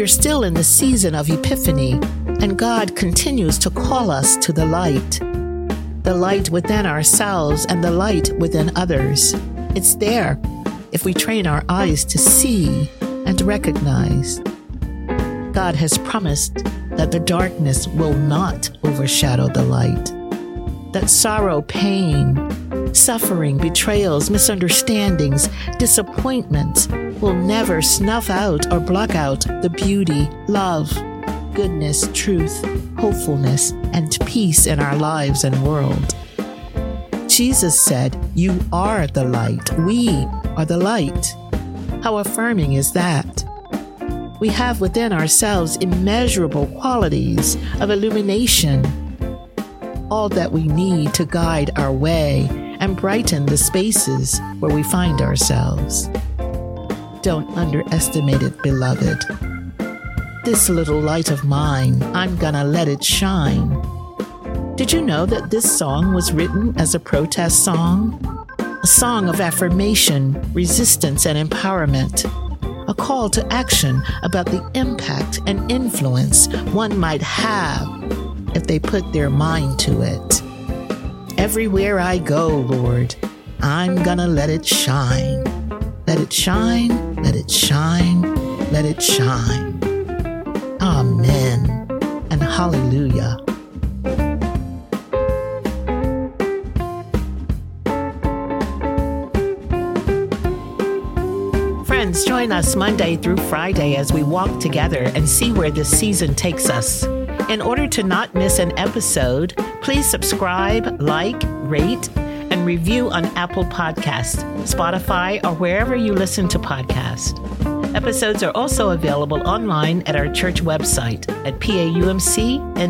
We're still in the season of Epiphany, and God continues to call us to the light within ourselves and the light within others. It's there if we train our eyes to see and recognize. God has promised that the darkness will not overshadow the light, that sorrow, pain, suffering, betrayals, misunderstandings, disappointments will never snuff out or block out the beauty, love, goodness, truth, hopefulness, and peace in our lives and world. Jesus said, "You are the light. We are the light." How affirming is that? We have within ourselves immeasurable qualities of illumination, all that we need to guide our way and brighten the spaces where we find ourselves. Don't underestimate it, beloved. This little light of mine, I'm gonna let it shine. Did you know that this song was written as a protest song? A song of affirmation, resistance, and empowerment. A call to action about the impact and influence one might have if they put their mind to it. Everywhere I go, Lord, I'm gonna let it shine. Let it shine, let it shine, let it shine. Amen and hallelujah. Friends, join us Monday through Friday as we walk together and see where this season takes us. In order to not miss an episode, please subscribe, like, rate, and review on Apple Podcasts, Spotify, or wherever you listen to podcasts. Episodes are also available online at our church website at paumcnyc.org.